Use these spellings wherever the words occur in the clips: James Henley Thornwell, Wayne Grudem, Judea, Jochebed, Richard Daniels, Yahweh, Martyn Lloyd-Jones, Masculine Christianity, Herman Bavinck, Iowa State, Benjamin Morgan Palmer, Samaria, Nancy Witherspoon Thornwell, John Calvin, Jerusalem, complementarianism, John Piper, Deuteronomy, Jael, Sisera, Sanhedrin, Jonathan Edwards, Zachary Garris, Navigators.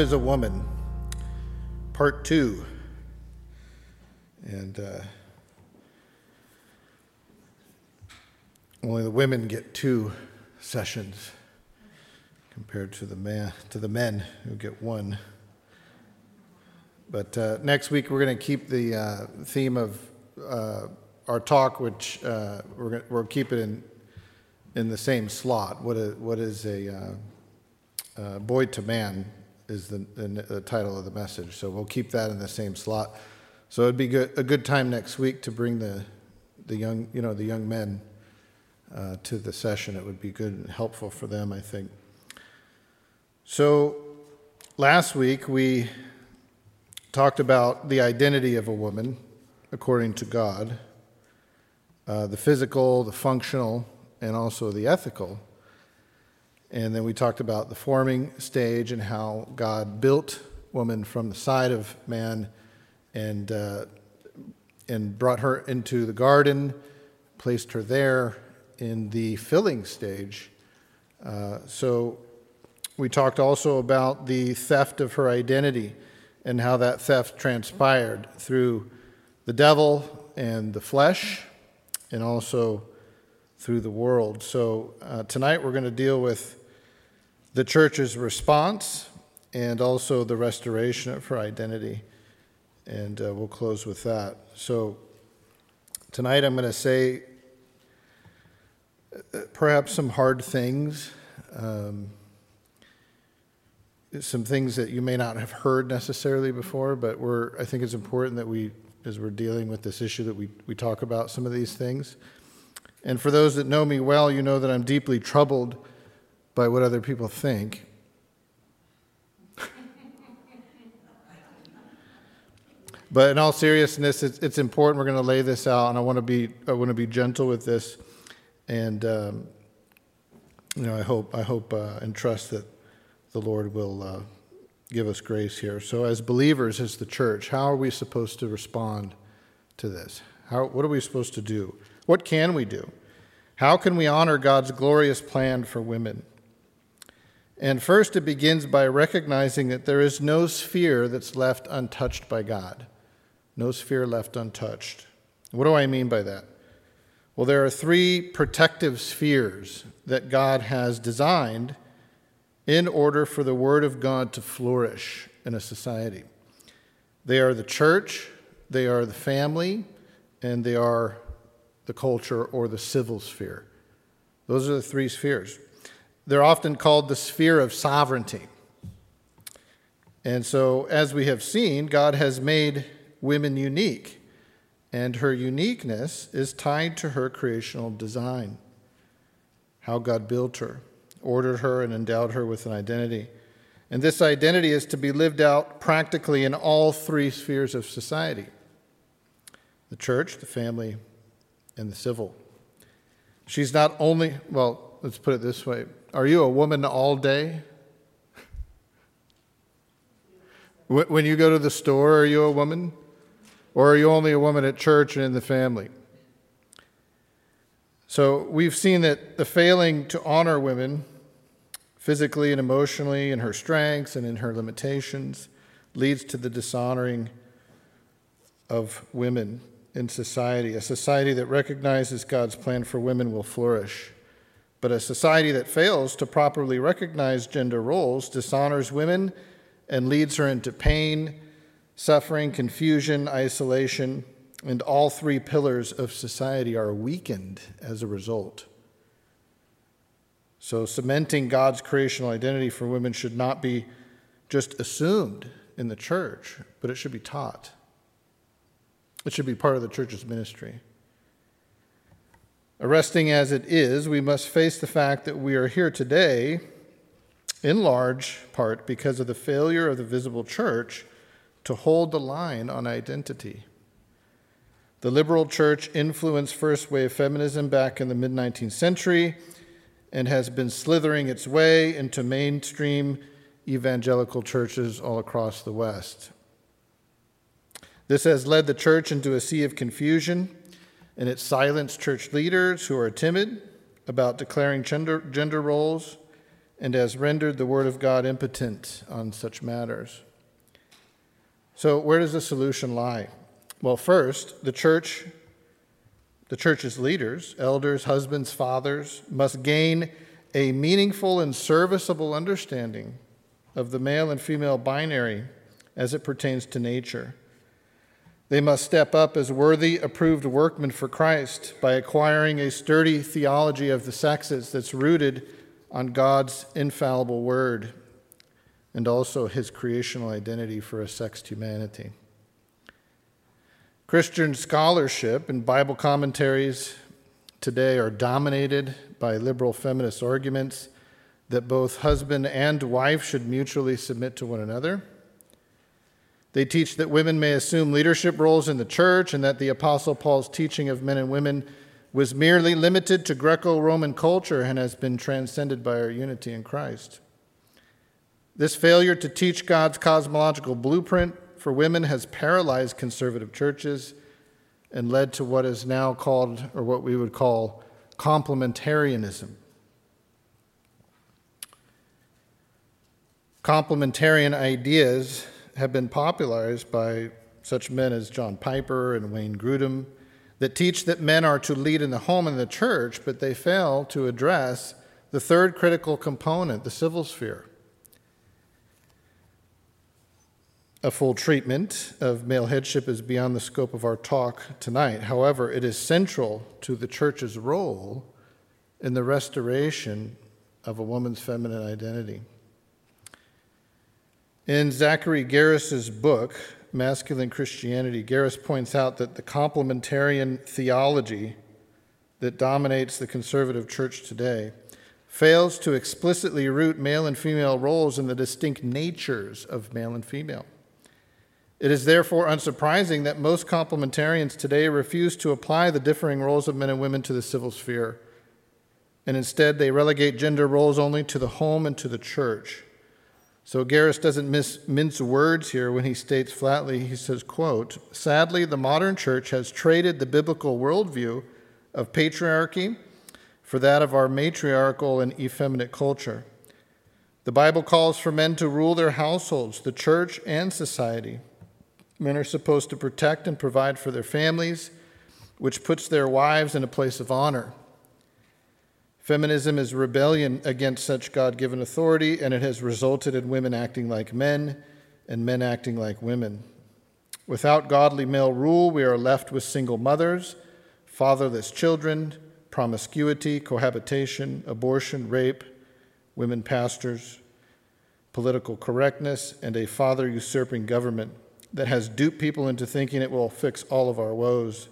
is a Woman? Part 2. And only the women get 2 sessions compared to the men who get 1. But next week we're going to keep the theme of our talk, which we'll keep it in the same slot. What is a boy to man is the title of the message. So we'll keep that in the same slot. So it'd be a good time next week to bring the young men to the session. It would be good and helpful for them, I think. So last week we talked about the identity of a woman according to God, the physical, the functional, and also the ethical. And then we talked about the forming stage and how God built woman from the side of man and brought her into the garden, placed her there in the filling stage. So we talked also about the theft of her identity and how that theft transpired through the devil and the flesh, and also through the world. So tonight we're going to deal with the church's response and also the restoration of her identity, and we'll close with that. So tonight I'm going to say perhaps some hard things, some things that you may not have heard necessarily before, but I think it's important that we, as we're dealing with this issue, that we talk about some of these things. And for those that know me well, you know that I'm deeply troubled by what other people think. But in all seriousness, it's important. We're going to lay this out, and I want to be gentle with this. And I hope and trust that the Lord will give us grace here. So, as believers, as the church, how are we supposed to respond to this? What are we supposed to do? What can we do? How can we honor God's glorious plan for women? And first, it begins by recognizing that there is no sphere that's left untouched by God. No sphere left untouched. What do I mean by that? Well, there are 3 protective spheres that God has designed in order for the Word of God to flourish in a society. They are the church, they are the family, and they are the culture or the civil sphere. Those are the 3 spheres. They're often called the sphere of sovereignty. And so, as we have seen, God has made women unique, and her uniqueness is tied to her creational design, how God built her, ordered her, and endowed her with an identity. And this identity is to be lived out practically in all 3 spheres of society: the church, the family, and the civil. She's not only, well, let's put it this way. Are you a woman all day? When you go to the store, are you a woman? Or are you only a woman at church and in the family? So we've seen that the failing to honor women physically and emotionally in her strengths and in her limitations leads to the dishonoring of women in society. A society that recognizes God's plan for women will flourish. But a society that fails to properly recognize gender roles dishonors women and leads her into pain, suffering, confusion, isolation. And all 3 pillars of society are weakened as a result. So cementing God's creational identity for women should not be just assumed in the church, but it should be taught. It should be part of the church's ministry. Arresting as it is, we must face the fact that we are here today, in large part because of the failure of the visible church to hold the line on identity. The liberal church influenced first wave feminism back in the mid-19th century and has been slithering its way into mainstream evangelical churches all across the West. This has led the church into a sea of confusion, and it's silenced church leaders who are timid about declaring gender roles and has rendered the word of God impotent on such matters. So where does the solution lie? Well, first, the church's leaders, elders, husbands, fathers, must gain a meaningful and serviceable understanding of the male and female binary as it pertains to nature. They must step up as worthy, approved workmen for Christ by acquiring a sturdy theology of the sexes that's rooted on God's infallible word and also his creational identity for a sexed humanity. Christian scholarship and Bible commentaries today are dominated by liberal feminist arguments that both husband and wife should mutually submit to one another. They teach that women may assume leadership roles in the church and that the Apostle Paul's teaching of men and women was merely limited to Greco-Roman culture and has been transcended by our unity in Christ. This failure to teach God's cosmological blueprint for women has paralyzed conservative churches and led to what is now called, or what we would call, complementarianism. Complementarian ideas have been popularized by such men as John Piper and Wayne Grudem that teach that men are to lead in the home and the church, but they fail to address the third critical component, the civil sphere. A full treatment of male headship is beyond the scope of our talk tonight. However, it is central to the church's role in the restoration of a woman's feminine identity. In Zachary Garris's book, Masculine Christianity, Garris points out that the complementarian theology that dominates the conservative church today fails to explicitly root male and female roles in the distinct natures of male and female. It is therefore unsurprising that most complementarians today refuse to apply the differing roles of men and women to the civil sphere, and instead they relegate gender roles only to the home and to the church. So Garris doesn't mince words here when he states flatly, he says, quote, "Sadly, the modern church has traded the biblical worldview of patriarchy for that of our matriarchal and effeminate culture. The Bible calls for men to rule their households, the church, and society. Men are supposed to protect and provide for their families, which puts their wives in a place of honor. Feminism is rebellion against such God-given authority, and it has resulted in women acting like men and men acting like women. Without godly male rule, we are left with single mothers, fatherless children, promiscuity, cohabitation, abortion, rape, women pastors, political correctness, and a father-usurping government that has duped people into thinking it will fix all of our woes.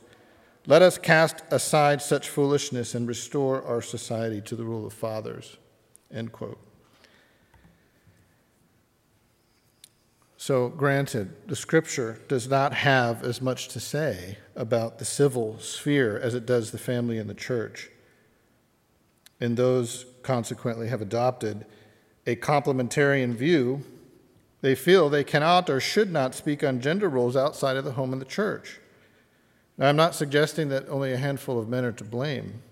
Let us cast aside such foolishness and restore our society to the rule of fathers." End quote. So granted, the scripture does not have as much to say about the civil sphere as it does the family and the church. And those consequently have adopted a complementarian view. They feel they cannot or should not speak on gender roles outside of the home and the church. Now, I'm not suggesting that only a handful of men are to blame.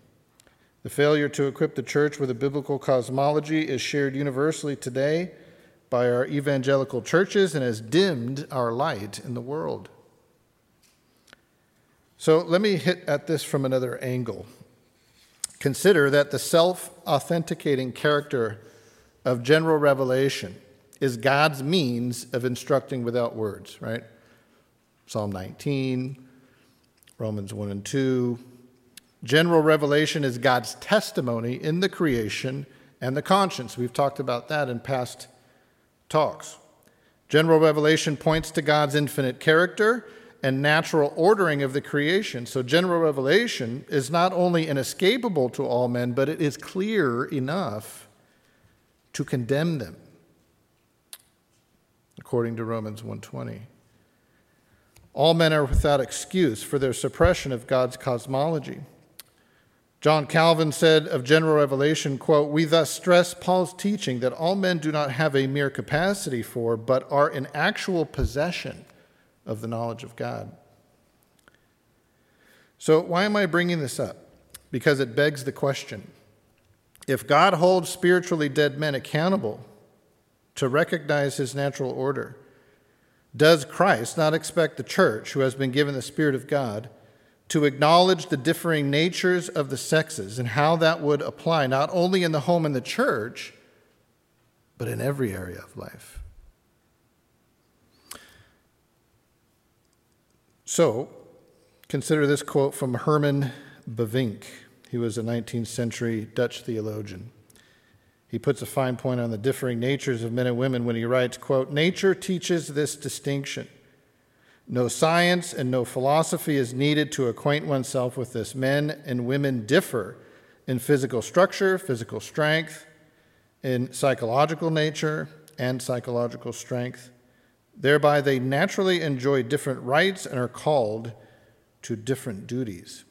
The failure to equip the church with a biblical cosmology is shared universally today by our evangelical churches and has dimmed our light in the world. So let me hit at this from another angle. Consider that the self-authenticating character of general revelation is God's means of instructing without words, right? Psalm 19, Romans 1 and 2. General revelation is God's testimony in the creation and the conscience. We've talked about that in past talks. General revelation points to God's infinite character and natural ordering of the creation. So general revelation is not only inescapable to all men, but it is clear enough to condemn them, according to Romans 1:20. All men are without excuse for their suppression of God's cosmology. John Calvin said of general revelation, quote, "We thus stress Paul's teaching that all men do not have a mere capacity for, but are in actual possession of the knowledge of God." So why am I bringing this up? Because it begs the question, If God holds spiritually dead men accountable to recognize his natural order, does Christ not expect the church, who has been given the Spirit of God, to acknowledge the differing natures of the sexes and how that would apply not only in the home and the church, but in every area of life? So, consider this quote from Herman Bavinck. He was a 19th century Dutch theologian. He puts a fine point on the differing natures of men and women when he writes, quote, "Nature teaches this distinction. No science and no philosophy is needed to acquaint oneself with this. Men and women differ in physical structure, physical strength, in psychological nature and psychological strength. Thereby they naturally enjoy different rights and are called to different duties."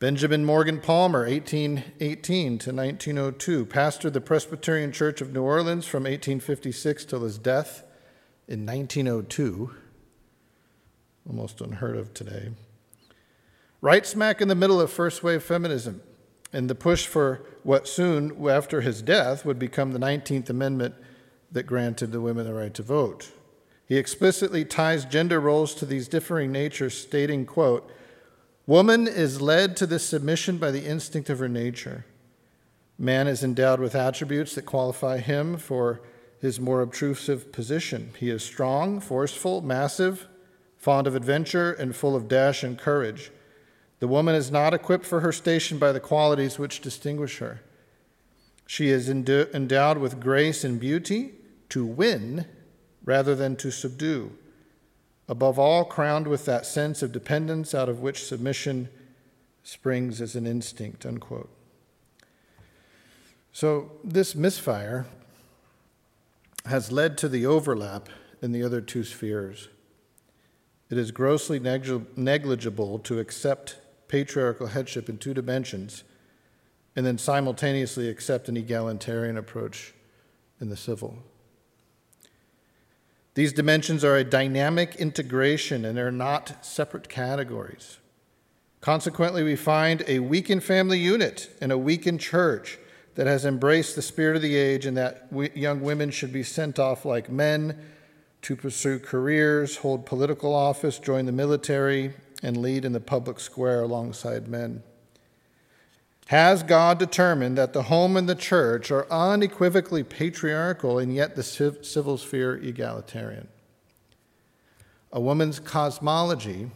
Benjamin Morgan Palmer, 1818 to 1902, pastored the Presbyterian Church of New Orleans from 1856 till his death in 1902. Almost unheard of today. Right smack in the middle of first wave feminism and the push for what soon after his death would become the 19th Amendment that granted the women the right to vote. He explicitly ties gender roles to these differing natures, stating, quote, "Woman is led to this submission by the instinct of her nature. Man is endowed with attributes that qualify him for his more obtrusive position. He is strong, forceful, massive, fond of adventure, and full of dash and courage. The woman is not equipped for her station by the qualities which distinguish her. She is endowed with grace and beauty to win rather than to subdue. Above all, crowned with that sense of dependence out of which submission springs as an instinct," unquote. So this misfire has led to the overlap in the other two spheres. It is grossly negligible to accept patriarchal headship in two dimensions and then simultaneously accept an egalitarian approach in the civil. These dimensions are a dynamic integration and are not separate categories. Consequently, we find a weakened family unit and a weakened church that has embraced the spirit of the age, and that young women should be sent off like men to pursue careers, hold political office, join the military, and lead in the public square alongside men. Has God determined that the home and the church are unequivocally patriarchal and yet the civil sphere egalitarian? A woman's cosmology,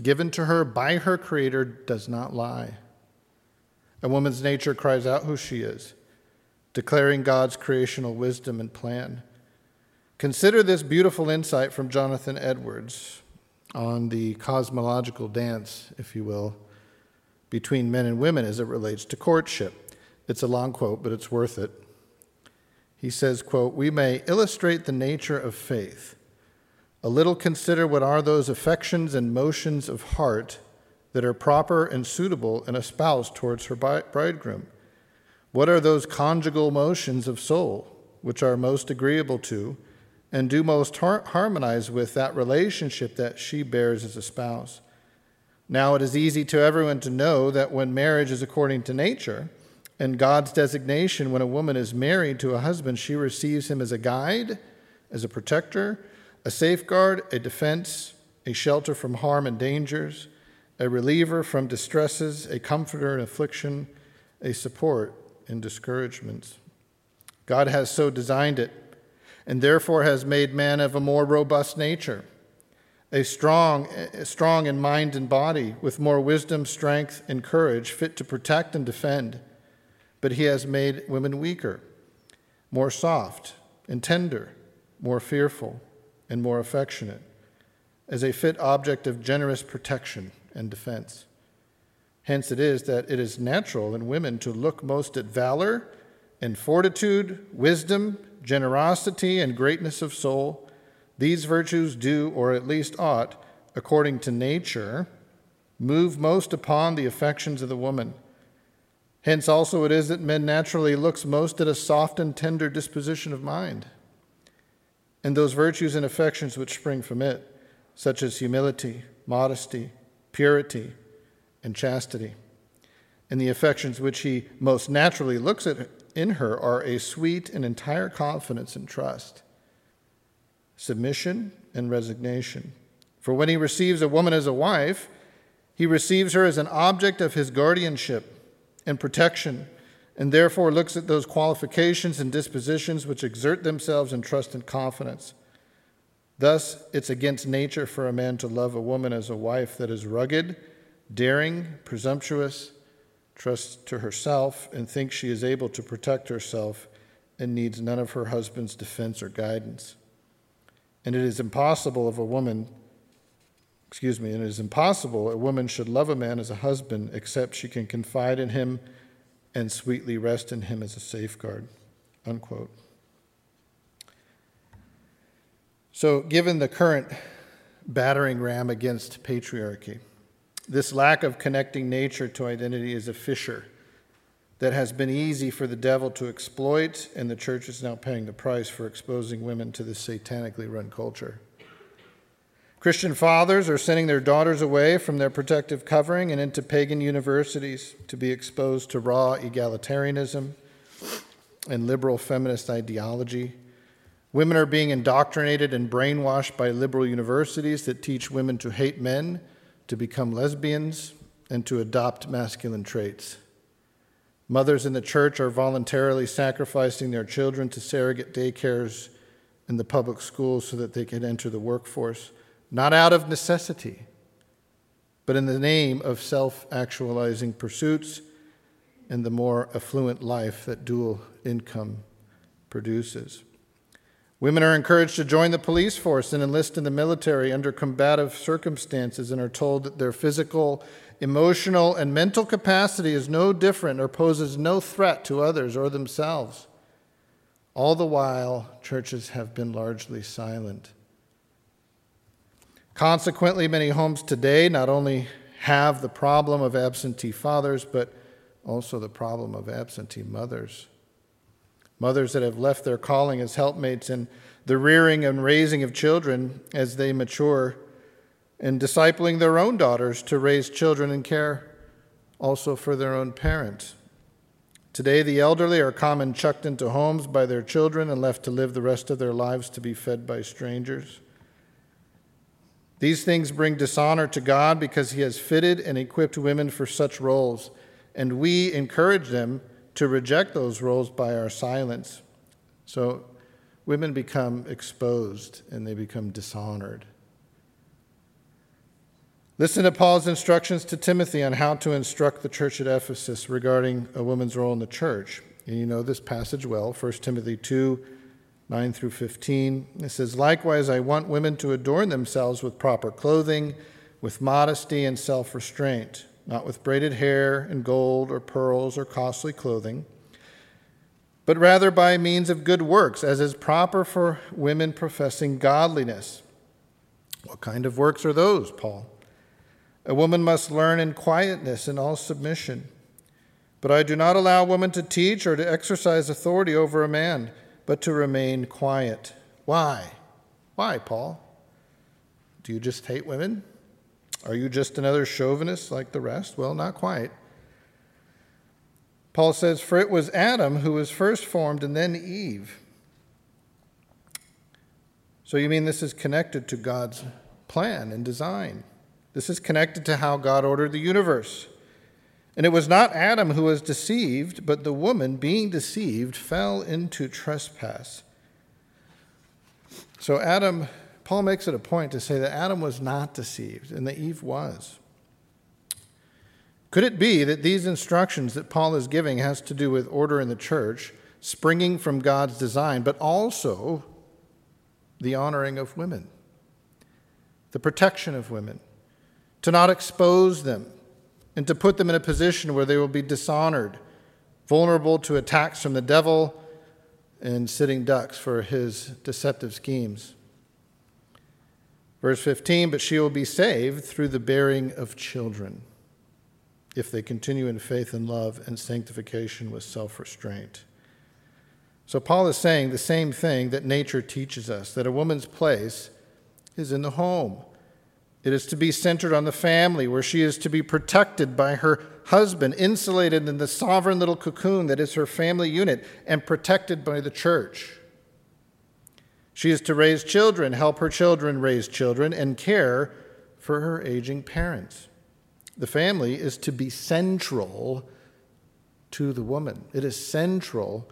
given to her by her Creator, does not lie. A woman's nature cries out who she is, declaring God's creational wisdom and plan. Consider this beautiful insight from Jonathan Edwards on the cosmological dance, if you will, between men and women as it relates to courtship. It's a long quote, but it's worth it. He says, quote, "We may illustrate the nature of faith. A little consider what are those affections and motions of heart that are proper and suitable in a spouse towards her bridegroom. What are those conjugal motions of soul which are most agreeable to and do most harmonize with that relationship that she bears as a spouse? Now it is easy to everyone to know that when marriage is according to nature and God's designation, when a woman is married to a husband, she receives him as a guide, as a protector, a safeguard, a defense, a shelter from harm and dangers, a reliever from distresses, a comforter in affliction, a support in discouragements. God has so designed it, and therefore has made man of a more robust nature, strong in mind and body, with more wisdom, strength, and courage, fit to protect and defend. But he has made women weaker, more soft and tender, more fearful and more affectionate, as a fit object of generous protection and defense. Hence it is that it is natural in women to look most at valor and fortitude, wisdom, generosity, and greatness of soul. These virtues do, or at least ought, according to nature, move most upon the affections of the woman. Hence also it is that men naturally looks most at a soft and tender disposition of mind, and those virtues and affections which spring from it, such as humility, modesty, purity, and chastity. and the affections which he most naturally looks at in her are a sweet and entire confidence and trust, submission and resignation. For when he receives a woman as a wife, he receives her as an object of his guardianship and protection, and therefore looks at those qualifications and dispositions which exert themselves in trust and confidence. Thus, it's against nature for a man to love a woman as a wife that is rugged, daring, presumptuous, trusts to herself, and thinks she is able to protect herself and needs none of her husband's defense or guidance. And it is impossible a woman should love a man as a husband except she can confide in him and sweetly rest in him as a safeguard," unquote. So given the current battering ram against patriarchy, this lack of connecting nature to identity is a fissure that has been easy for the devil to exploit, and the church is now paying the price for exposing women to this satanically run culture. Christian fathers are sending their daughters away from their protective covering and into pagan universities to be exposed to raw egalitarianism and liberal feminist ideology. Women are being indoctrinated and brainwashed by liberal universities that teach women to hate men, to become lesbians, and to adopt masculine traits. Mothers in the church are voluntarily sacrificing their children to surrogate daycares and the public schools so that they can enter the workforce, not out of necessity, but in the name of self-actualizing pursuits and the more affluent life that dual income produces. Women are encouraged to join the police force and enlist in the military under combative circumstances and are told that their physical, emotional, and mental capacity is no different or poses no threat to others or themselves. All the while, churches have been largely silent. Consequently, many homes today not only have the problem of absentee fathers, but also the problem of absentee mothers. Mothers that have left their calling as helpmates in the rearing and raising of children as they mature, and discipling their own daughters to raise children and care also for their own parents. Today, the elderly are commonly chucked into homes by their children and left to live the rest of their lives to be fed by strangers. These things bring dishonor to God because He has fitted and equipped women for such roles, and we encourage them to reject those roles by our silence. So women become exposed and they become dishonored. Listen to Paul's instructions to Timothy on how to instruct the church at Ephesus regarding a woman's role in the church. And you know this passage well, 1 Timothy 2, 9 through 15. It says, "Likewise, I want women to adorn themselves with proper clothing, with modesty and self-restraint, not with braided hair and gold or pearls or costly clothing, but rather by means of good works, as is proper for women professing godliness." What kind of works are those, Paul? "A woman must learn in quietness and all submission. But I do not allow women to teach or to exercise authority over a man, but to remain quiet." Why? Why, Paul? Do you just hate women? Are you just another chauvinist like the rest? Well, not quite. Paul says, "For it was Adam who was first formed and then Eve." So you mean this is connected to God's plan and design? This is connected to how God ordered the universe. "And it was not Adam who was deceived, but the woman, being deceived, fell into trespass." So Paul makes it a point to say that Adam was not deceived and that Eve was. Could it be that these instructions that Paul is giving has to do with order in the church, springing from God's design, but also the honoring of women, the protection of women, to not expose them and to put them in a position where they will be dishonored, vulnerable to attacks from the devil and sitting ducks for his deceptive schemes? Verse 15, "But she will be saved through the bearing of children, if they continue in faith and love and sanctification with self-restraint." So Paul is saying the same thing that nature teaches us, that a woman's place is in the home, It is to be centered on the family, where she is to be protected by her husband, insulated in the sovereign little cocoon that is her family unit, and protected by the church. She is to raise children, help her children raise children, and care for her aging parents. The family is to be central to the woman. It is central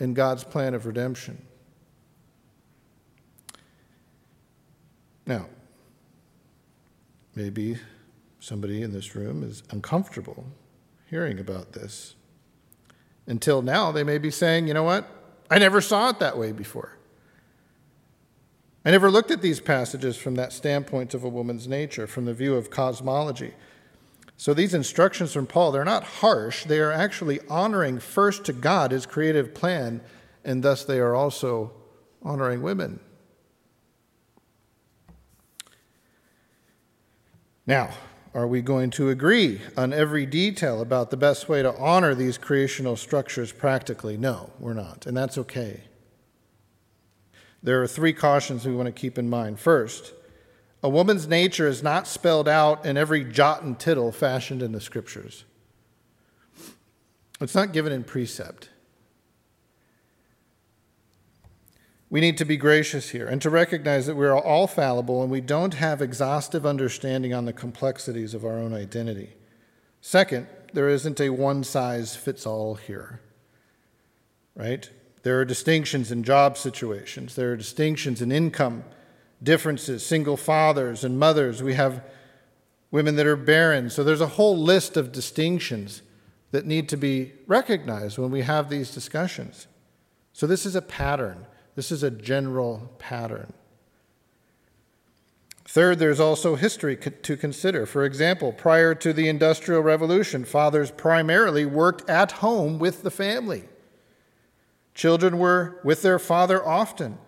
in God's plan of redemption. Now, maybe somebody in this room is uncomfortable hearing about this. Until now, they may be saying, you know what? I never saw it that way before. I never looked at these passages from that standpoint of a woman's nature, from the view of cosmology. So these instructions from Paul, they're not harsh. They are actually honoring first to God his creative plan, and thus they are also honoring women. Now, are we going to agree on every detail about the best way to honor these creational structures practically? No, we're not, and that's okay. There are three cautions we want to keep in mind. First, a woman's nature is not spelled out in every jot and tittle fashioned in the Scriptures. It's not given in precept. We need to be gracious here and to recognize that we are all fallible and we don't have exhaustive understanding on the complexities of our own identity. Second, there isn't a one-size-fits-all here, right? There are distinctions in job situations. There are distinctions in income differences, single fathers and mothers. We have women that are barren. So there's a whole list of distinctions that need to be recognized when we have these discussions. So this is a pattern. This is a general pattern. Third, there's also history to consider. For example, prior to the Industrial Revolution, fathers primarily worked at home with the family. Children were with their father often.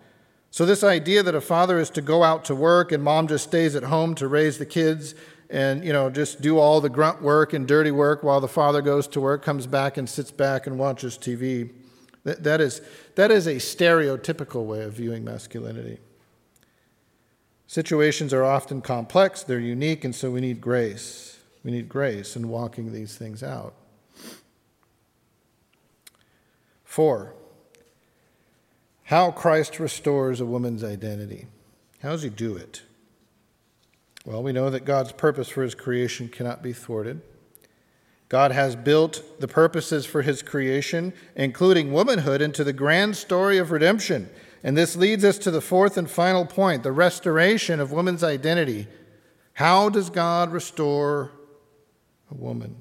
So this idea that a father is to go out to work and mom just stays at home to raise the kids and, just do all the grunt work and dirty work while the father goes to work, comes back and sits back and watches TV, That is a stereotypical way of viewing masculinity. Situations are often complex, they're unique, and so we need grace. We need grace in walking these things out. 4, how Christ restores a woman's identity. How does he do it? Well, we know that God's purpose for his creation cannot be thwarted. God has built the purposes for his creation, including womanhood, into the grand story of redemption. And this leads us to the fourth and final point, the restoration of woman's identity. How does God restore a woman?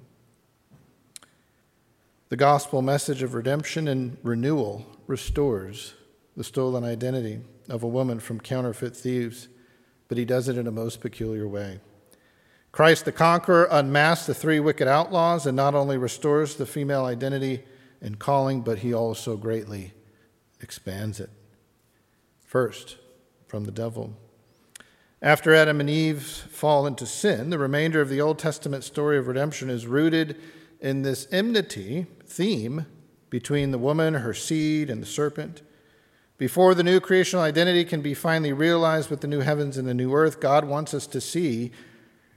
The gospel message of redemption and renewal restores the stolen identity of a woman from counterfeit thieves, but he does it in a most peculiar way. Christ the Conqueror unmasked the three wicked outlaws and not only restores the female identity and calling, but he also greatly expands it. First, from the devil. After Adam and Eve fall into sin, the remainder of the Old Testament story of redemption is rooted in this enmity theme between the woman, her seed, and the serpent. Before the new creational identity can be finally realized with the new heavens and the new earth, God wants us to see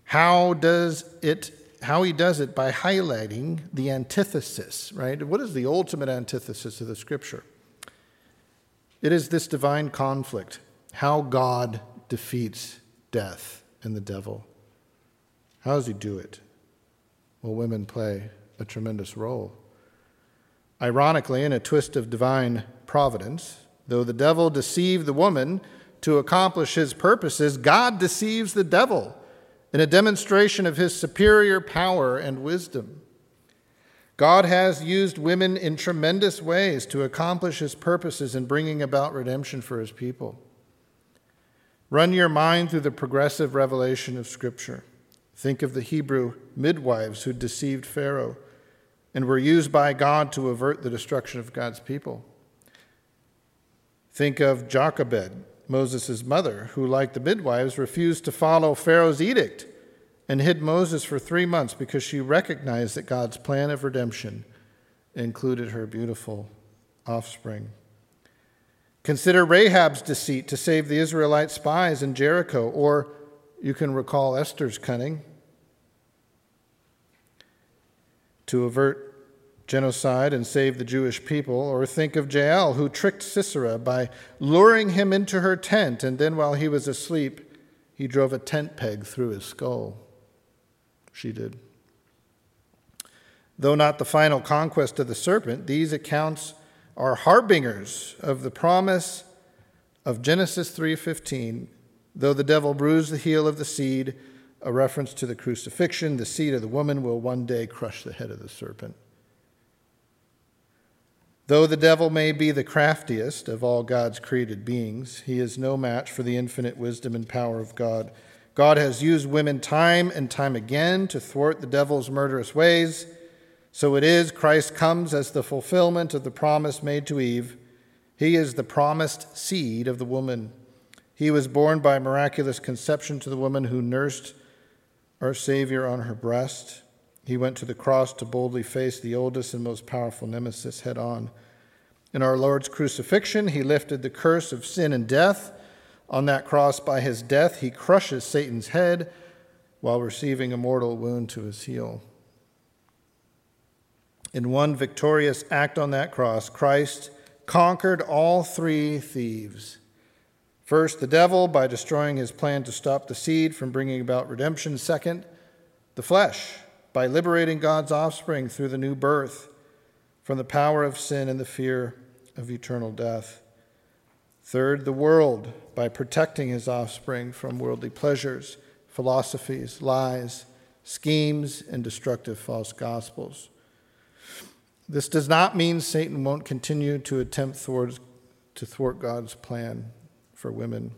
how he does it by highlighting the antithesis, right? What is the ultimate antithesis of the Scripture? It is this divine conflict, how God defeats death and the devil. How does he do it? Well, women play a tremendous role. Ironically, in a twist of divine providence, though the devil deceived the woman to accomplish his purposes, God deceives the devil in a demonstration of his superior power and wisdom. God has used women in tremendous ways to accomplish his purposes in bringing about redemption for his people. Run your mind through the progressive revelation of Scripture. Think of the Hebrew midwives who deceived Pharaoh and were used by God to avert the destruction of God's people. Think of Jochebed, Moses' mother, who, like the midwives, refused to follow Pharaoh's edict and hid Moses for 3 months because she recognized that God's plan of redemption included her beautiful offspring. Consider Rahab's deceit to save the Israelite spies in Jericho, or You can recall Esther's cunning to avert genocide and save the Jewish people, or think of Jael, who tricked Sisera by luring him into her tent, and then while he was asleep, he drove a tent peg through his skull. She did. Though not the final conquest of the serpent, these accounts are harbingers of the promise of Genesis 3:15, though the devil bruised the heel of the seed, a reference to the crucifixion, the seed of the woman will one day crush the head of the serpent. Though the devil may be the craftiest of all God's created beings, he is no match for the infinite wisdom and power of God. God has used women time and time again to thwart the devil's murderous ways. So it is, Christ comes as the fulfillment of the promise made to Eve. He is the promised seed of the woman. He was born by miraculous conception to the woman who nursed our Savior on her breast. He went to the cross to boldly face the oldest and most powerful nemesis head on. In our Lord's crucifixion, he lifted the curse of sin and death. On that cross, by his death, he crushes Satan's head while receiving a mortal wound to his heel. In one victorious act on that cross, Christ conquered all three thieves. First, the devil, by destroying his plan to stop the seed from bringing about redemption. Second, the flesh, by liberating God's offspring through the new birth from the power of sin and the fear of eternal death. Third, the world, by protecting his offspring from worldly pleasures, philosophies, lies, schemes, and destructive false gospels. This does not mean Satan won't continue to attempt to thwart God's plan for women.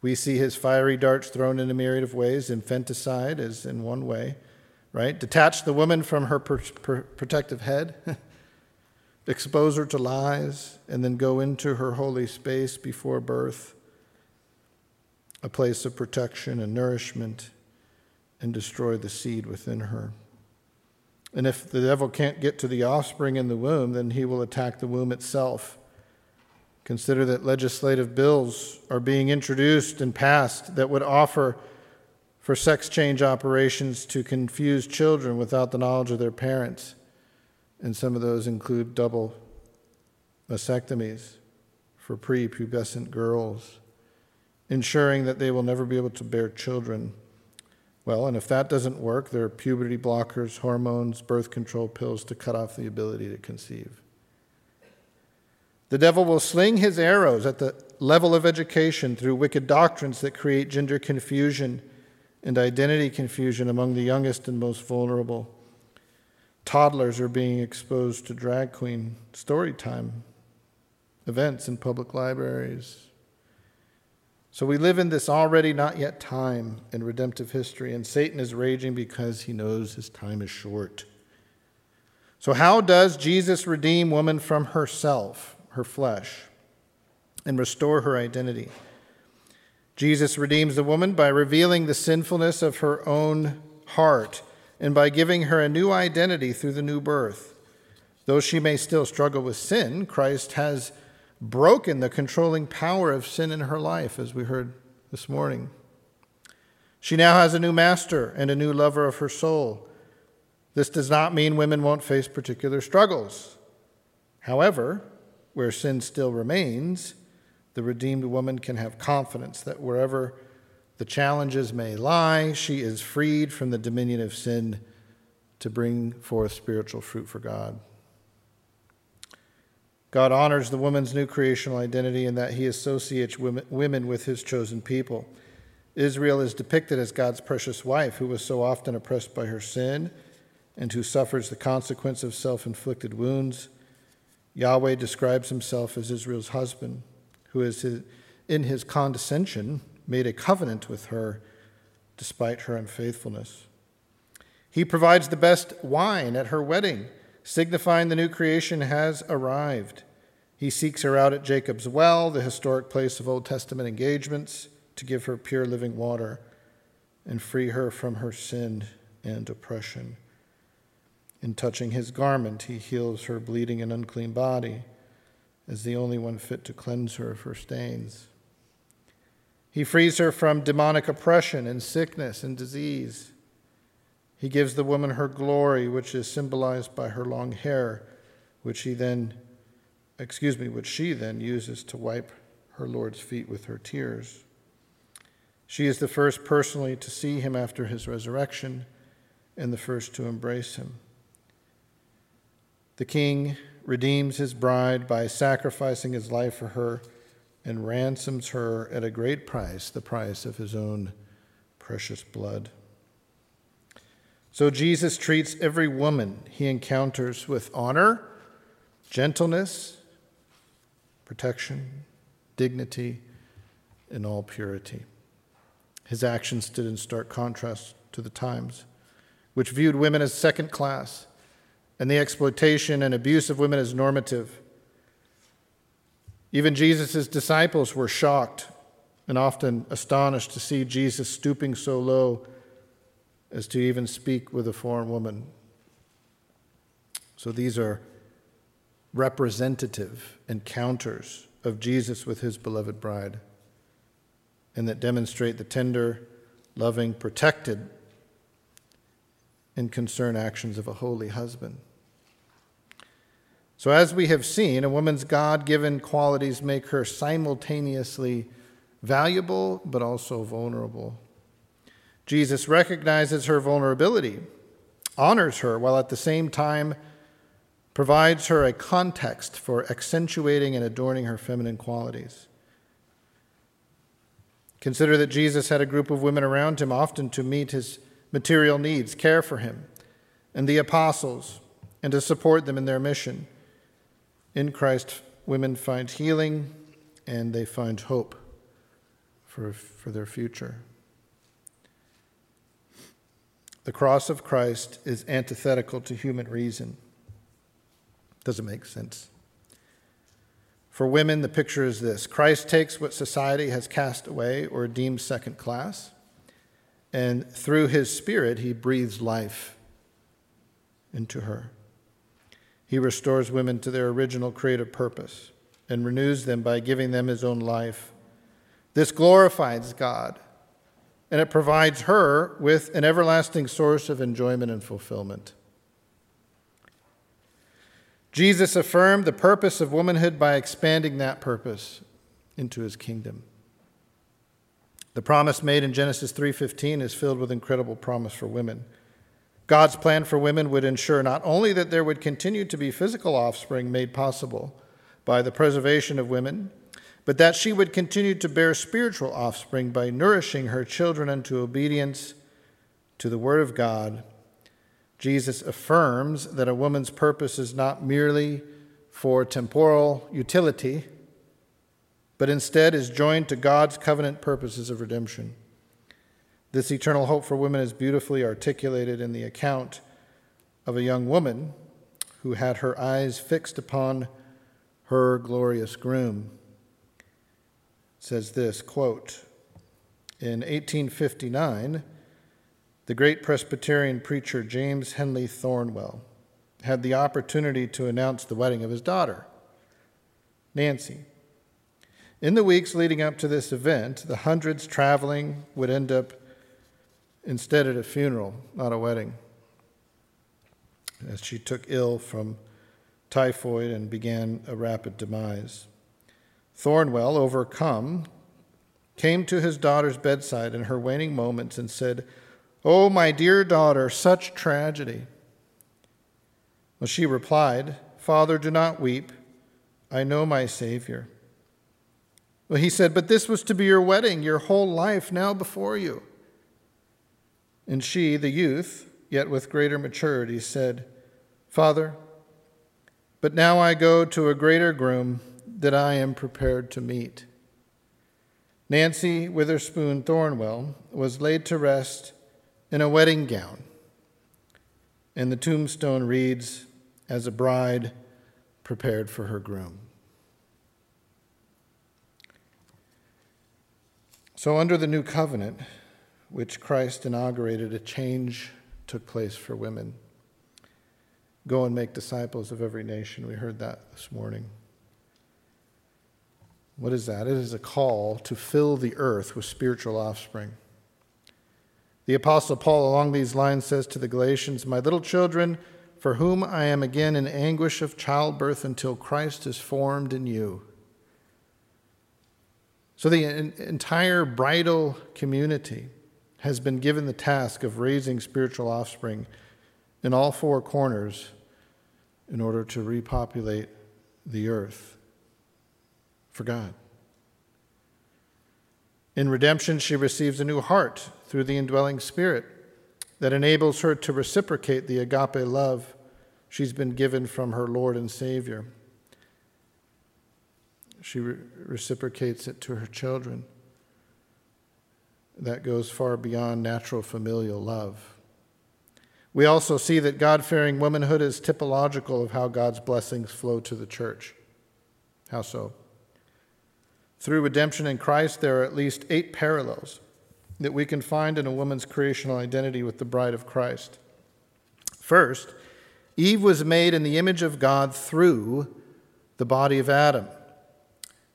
We see his fiery darts thrown in a myriad of ways. Infanticide is in one way. Right? Detach the woman from her protective head, expose her to lies, and then go into her holy space before birth, a place of protection and nourishment, and destroy the seed within her. And if the devil can't get to the offspring in the womb, then he will attack the womb itself. Consider that legislative bills are being introduced and passed that would offer for sex change operations to confuse children without the knowledge of their parents. And some of those include double mastectomies for prepubescent girls, ensuring that they will never be able to bear children. Well, and if that doesn't work, there are puberty blockers, hormones, birth control pills to cut off the ability to conceive. The devil will sling his arrows at the level of education through wicked doctrines that create gender confusion and identity confusion among the youngest and most vulnerable. Toddlers are being exposed to drag queen story time events in public libraries. So we live in this already not yet time in redemptive history, and Satan is raging because he knows his time is short. So how does Jesus redeem woman from herself, her flesh, and restore her identity? Jesus redeems the woman by revealing the sinfulness of her own heart and by giving her a new identity through the new birth. Though she may still struggle with sin, Christ has broken the controlling power of sin in her life, as we heard this morning. She now has a new master and a new lover of her soul. This does not mean women won't face particular struggles. However, where sin still remains, the redeemed woman can have confidence that wherever the challenges may lie, she is freed from the dominion of sin to bring forth spiritual fruit for God. God honors the woman's new creational identity in that he associates women with his chosen people. Israel is depicted as God's precious wife who was so often oppressed by her sin and who suffers the consequence of self-inflicted wounds. Yahweh describes himself as Israel's husband, who is in his condescension made a covenant with her despite her unfaithfulness. He provides the best wine at her wedding, signifying the new creation has arrived. He seeks her out at Jacob's well, the historic place of Old Testament engagements, to give her pure living water and free her from her sin and oppression. In touching his garment, he heals her bleeding and unclean body, as the only one fit to cleanse her of her stains. He frees her from demonic oppression and sickness and disease. He gives the woman her glory, which is symbolized by her long hair, which she then uses to wipe her Lord's feet with her tears. She is the first personally to see him after his resurrection and the first to embrace him. The king redeems his bride by sacrificing his life for her and ransoms her at a great price, the price of his own precious blood. So Jesus treats every woman he encounters with honor, gentleness, protection, dignity, and all purity. His actions stood in stark contrast to the times, which viewed women as second class, and the exploitation and abuse of women as normative. Even Jesus' disciples were shocked and often astonished to see Jesus stooping so low as to even speak with a foreign woman. So these are representative encounters of Jesus with his beloved bride, and that demonstrate the tender, loving, protected, and concerned actions of a holy husband. So as we have seen, a woman's God-given qualities make her simultaneously valuable but also vulnerable. Jesus recognizes her vulnerability, honors her, while at the same time provides her a context for accentuating and adorning her feminine qualities. Consider that Jesus had a group of women around him, often to meet his material needs, care for him, and the apostles, and to support them in their mission. In Christ, women find healing, and they find hope for their future. The cross of Christ is antithetical to human reason. Doesn't make sense. For women, the picture is this: Christ takes what society has cast away or deemed second class, and through his Spirit, he breathes life into her. He restores women to their original creative purpose and renews them by giving them his own life. This glorifies God, and it provides her with an everlasting source of enjoyment and fulfillment. Jesus affirmed the purpose of womanhood by expanding that purpose into his kingdom. The promise made in Genesis 3:15 is filled with incredible promise for women. God's plan for women would ensure not only that there would continue to be physical offspring made possible by the preservation of women, but that she would continue to bear spiritual offspring by nourishing her children unto obedience to the Word of God. Jesus affirms that a woman's purpose is not merely for temporal utility, but instead is joined to God's covenant purposes of redemption. This eternal hope for women is beautifully articulated in the account of a young woman who had her eyes fixed upon her glorious groom. It says this, quote, "In 1859, the great Presbyterian preacher James Henley Thornwell had the opportunity to announce the wedding of his daughter, Nancy. In the weeks leading up to this event, the hundreds traveling would end up instead at a funeral, not a wedding, as she took ill from typhoid and began a rapid demise. Thornwell, overcome, came to his daughter's bedside in her waning moments and said, 'Oh, my dear daughter, such tragedy.' Well, she replied, 'Father, do not weep. I know my Savior.' Well, he said, 'But this was to be your wedding, your whole life now before you.' And she, the youth, yet with greater maturity, said, 'Father, but now I go to a greater groom that I am prepared to meet.' Nancy Witherspoon Thornwell was laid to rest in a wedding gown, and the tombstone reads, 'As a bride prepared for her groom.'" So under the new covenant, which Christ inaugurated, a change took place for women. "Go and make disciples of every nation." We heard that this morning. What is that? It is a call to fill the earth with spiritual offspring. The Apostle Paul, along these lines, says to the Galatians, "My little children, for whom I am again in anguish of childbirth until Christ is formed in you." So the entire bridal community has been given the task of raising spiritual offspring in all four corners in order to repopulate the earth for God. In redemption, she receives a new heart through the indwelling Spirit that enables her to reciprocate the agape love she's been given from her Lord and Savior. She reciprocates it to her children. That goes far beyond natural familial love. We also see that God-fearing womanhood is typological of how God's blessings flow to the church. How so? Through redemption in Christ, there are at least 8 parallels that we can find in a woman's creational identity with the bride of Christ. First, Eve was made in the image of God through the body of Adam.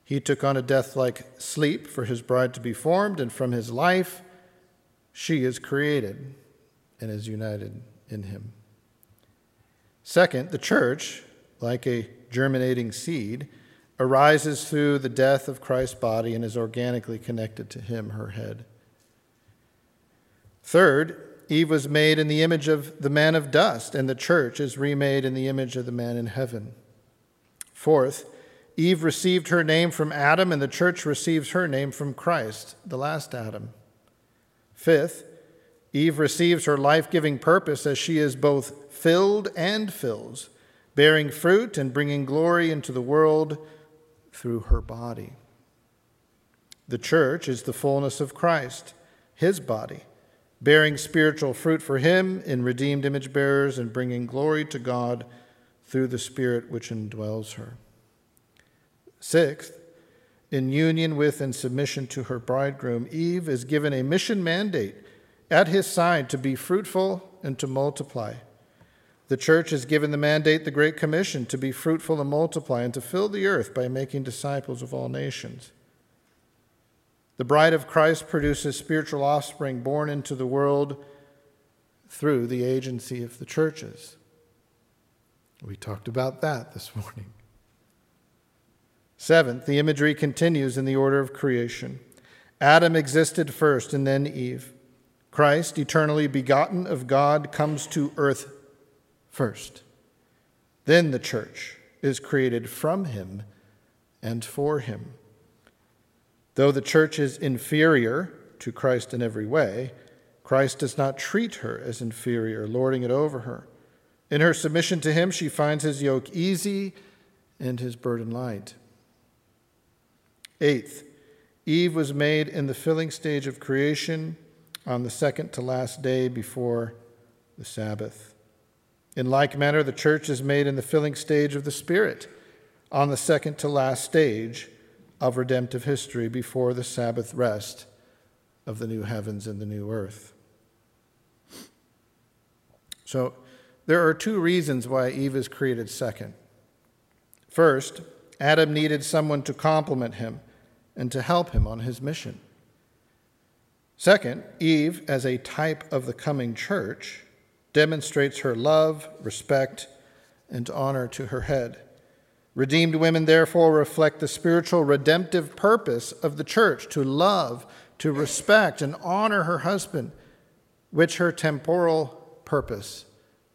He took on a death like sleep for his bride to be formed, and from his life she is created and is united in him. Second, the church, like a germinating seed, arises through the death of Christ's body and is organically connected to him, her head. Third, Eve was made in the image of the man of dust, and the church is remade in the image of the man in heaven. Fourth, Eve received her name from Adam, and the church receives her name from Christ, the last Adam. Fifth, Eve receives her life-giving purpose as she is both filled and fills, bearing fruit and bringing glory into the world through her body. The church is the fullness of Christ, his body, bearing spiritual fruit for him in redeemed image bearers and bringing glory to God through the Spirit which indwells her. Sixth, in union with and submission to her bridegroom, Eve is given a mission mandate at his side to be fruitful and to multiply. The church is given the mandate, the Great Commission, to be fruitful and multiply and to fill the earth by making disciples of all nations. The bride of Christ produces spiritual offspring born into the world through the agency of the churches. We talked about that this morning. Seventh, the imagery continues in the order of creation. Adam existed first and then Eve. Christ, eternally begotten of God, comes to earth first. Then the church is created from him and for him. Though the church is inferior to Christ in every way, Christ does not treat her as inferior, lording it over her. In her submission to him, she finds his yoke easy and his burden light. Eighth, Eve was made in the filling stage of creation on the second to last day before the Sabbath. In like manner, the church is made in the filling stage of the Spirit on the second to last stage of redemptive history before the Sabbath rest of the new heavens and the new earth. So there are 2 reasons why Eve is created second. First, Adam needed someone to complement him and to help him on his mission. Second, Eve, as a type of the coming church, demonstrates her love, respect, and honor to her head. Redeemed women, therefore, reflect the spiritual redemptive purpose of the church to love, to respect, and honor her husband, which her temporal purpose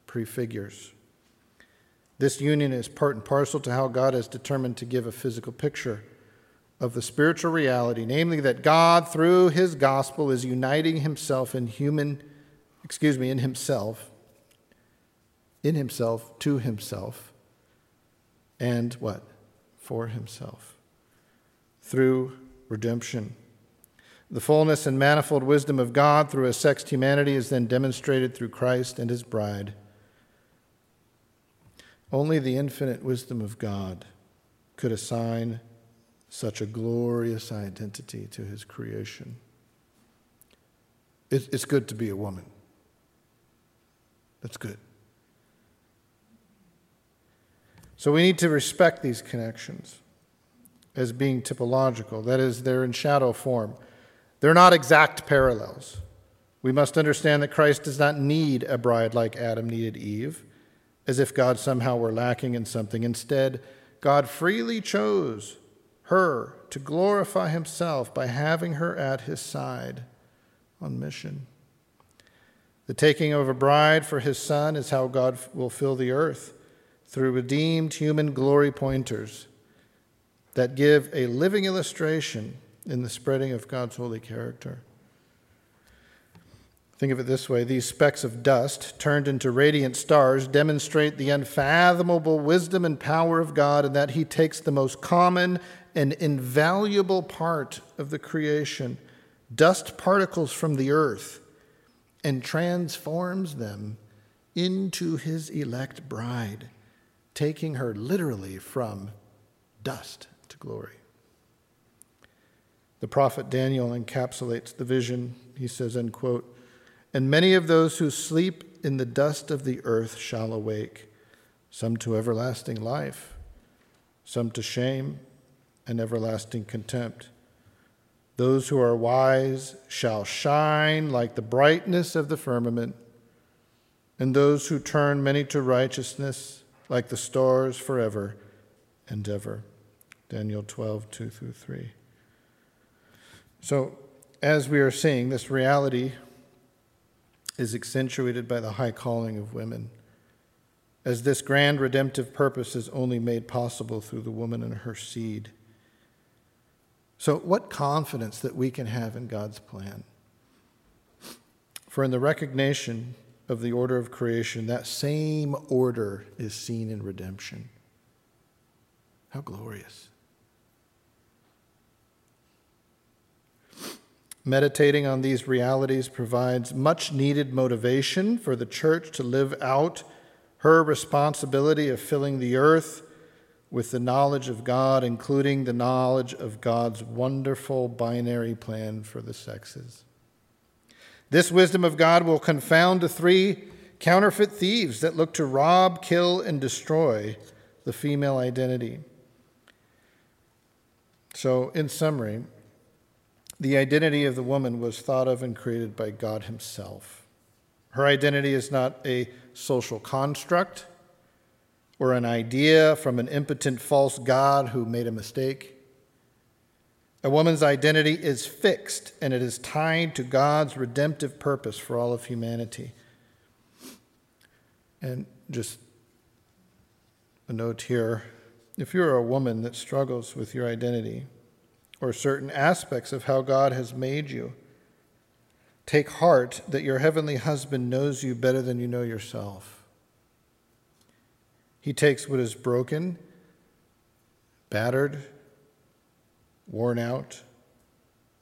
prefigures. This union is part and parcel to how God has determined to give a physical picture of the spiritual reality, namely that God, through his gospel, is uniting himself to himself. And what? For himself. Through redemption. The fullness and manifold wisdom of God through a sexed humanity is then demonstrated through Christ and his bride. Only the infinite wisdom of God could assign such a glorious identity to his creation. It's good to be a woman. That's good. So we need to respect these connections. as being typological. That is, they're in shadow form. They're not exact parallels. We must understand that Christ does not need a bride like Adam needed Eve, as if God somehow were lacking in something. Instead, God freely chose her to glorify himself by having her at his side on mission. The taking of a bride for his son is how God will fill the earth through redeemed human glory pointers that give a living illustration in the spreading of God's holy character. Think of it this way. These specks of dust turned into radiant stars demonstrate the unfathomable wisdom and power of God, and that he takes the most common and invaluable part of the creation, dust particles from the earth, and transforms them into his elect bride, taking her literally from dust to glory. The prophet Daniel encapsulates the vision. He says, end quote, "And many of those who sleep in the dust of the earth shall awake, some to everlasting life, some to shame and everlasting contempt. Those who are wise shall shine like the brightness of the firmament, and those who turn many to righteousness like the stars forever and ever." Daniel 12, 2 through 3. So, as we are seeing, this reality is accentuated by the high calling of women, as this grand redemptive purpose is only made possible through the woman and her seed. So what confidence that we can have in God's plan? For in the recognition of the order of creation, that same order is seen in redemption. How glorious. Meditating on these realities provides much needed motivation for the church to live out her responsibility of filling the earth with the knowledge of God, including the knowledge of God's wonderful binary plan for the sexes. This wisdom of God will confound the three counterfeit thieves that look to rob, kill, and destroy the female identity. So, in summary, the identity of the woman was thought of and created by God himself. Her identity is not a social construct or an idea from an impotent false god who made a mistake. A woman's identity is fixed, and it is tied to God's redemptive purpose for all of humanity. And just a note here, if you're a woman that struggles with your identity, or certain aspects of how God has made you, take heart that your heavenly husband knows you better than you know yourself. He takes what is broken, battered, worn out,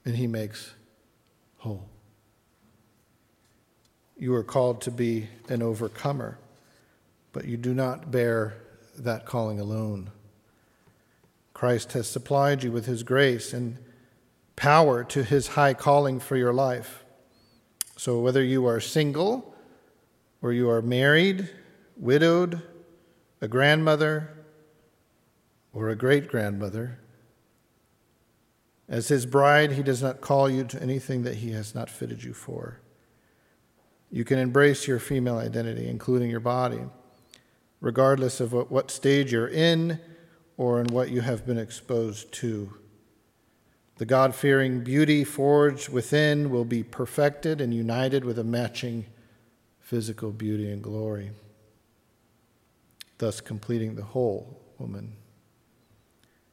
and he makes whole. You are called to be an overcomer, but you do not bear that calling alone. Christ has supplied you with his grace and power to his high calling for your life. So whether you are single or you are married, widowed, a grandmother, or a great-grandmother, as his bride, he does not call you to anything that he has not fitted you for. You can embrace your female identity, including your body, regardless of what stage you're in, or in what you have been exposed to. The God-fearing beauty forged within will be perfected and united with a matching physical beauty and glory, thus completing the whole woman.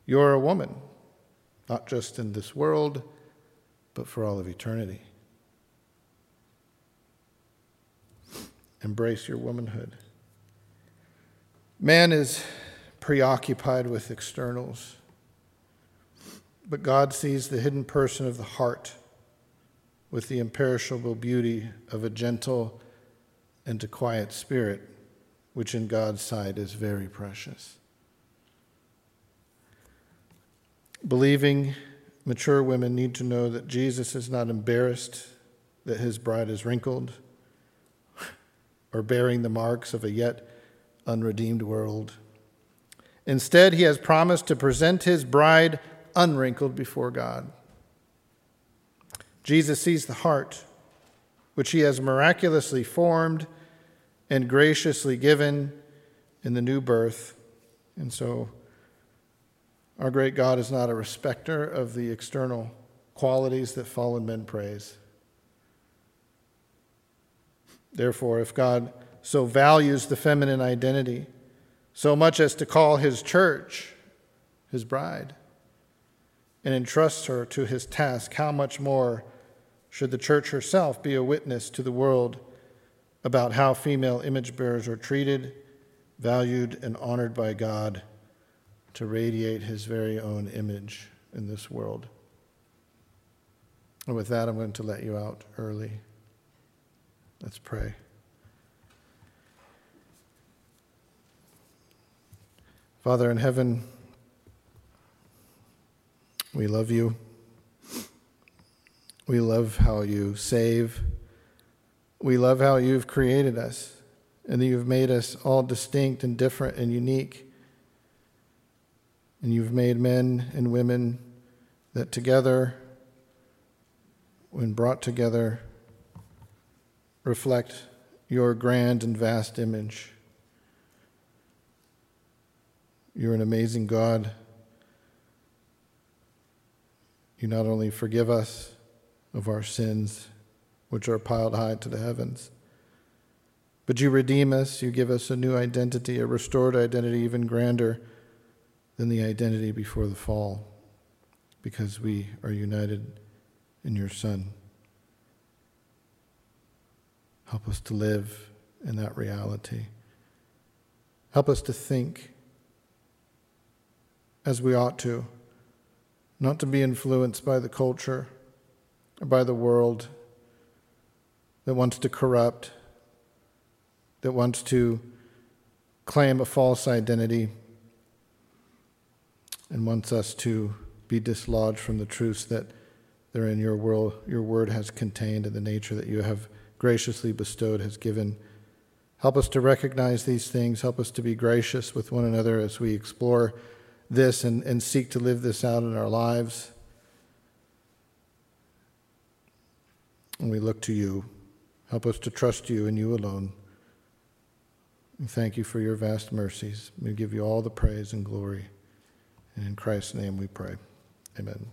You're a woman, not just in this world, but for all of eternity. Embrace your womanhood. Man is preoccupied with externals, but God sees the hidden person of the heart with the imperishable beauty of a gentle and a quiet spirit, which in God's sight is very precious. Believing mature women need to know that Jesus is not embarrassed that his bride is wrinkled or bearing the marks of a yet unredeemed world. Instead, he has promised to present his bride unwrinkled before God. Jesus sees the heart, which he has miraculously formed and graciously given in the new birth. And so our great God is not a respecter of the external qualities that fallen men praise. Therefore, if God so values the feminine identity, so much as to call his church his bride, and entrusts her to his task, how much more should the church herself be a witness to the world about how female image bearers are treated, valued, and honored by God to radiate his very own image in this world. And with that, I'm going to let you out early. Let's pray. Father in heaven, we love you. We love how you save. We love how you've created us and that you've made us all distinct and different and unique. And you've made men and women that together, when brought together, reflect your grand and vast image. You're an amazing God. You not only forgive us of our sins, which are piled high to the heavens, but you redeem us. You give us a new identity, a restored identity, even grander than the identity before the fall, because we are united in your Son. Help us to live in that reality. Help us to think as we ought to, not to be influenced by the culture or by the world that wants to corrupt, that wants to claim a false identity and wants us to be dislodged from the truths that therein your word has contained and the nature that you have graciously bestowed, has given. Help us to recognize these things. Help us to be gracious with one another as we explore this and seek to live this out in our lives. And we look to you. Help us to trust you and you alone. We thank you for your vast mercies. We give you all the praise and glory. And in Christ's name we pray. Amen.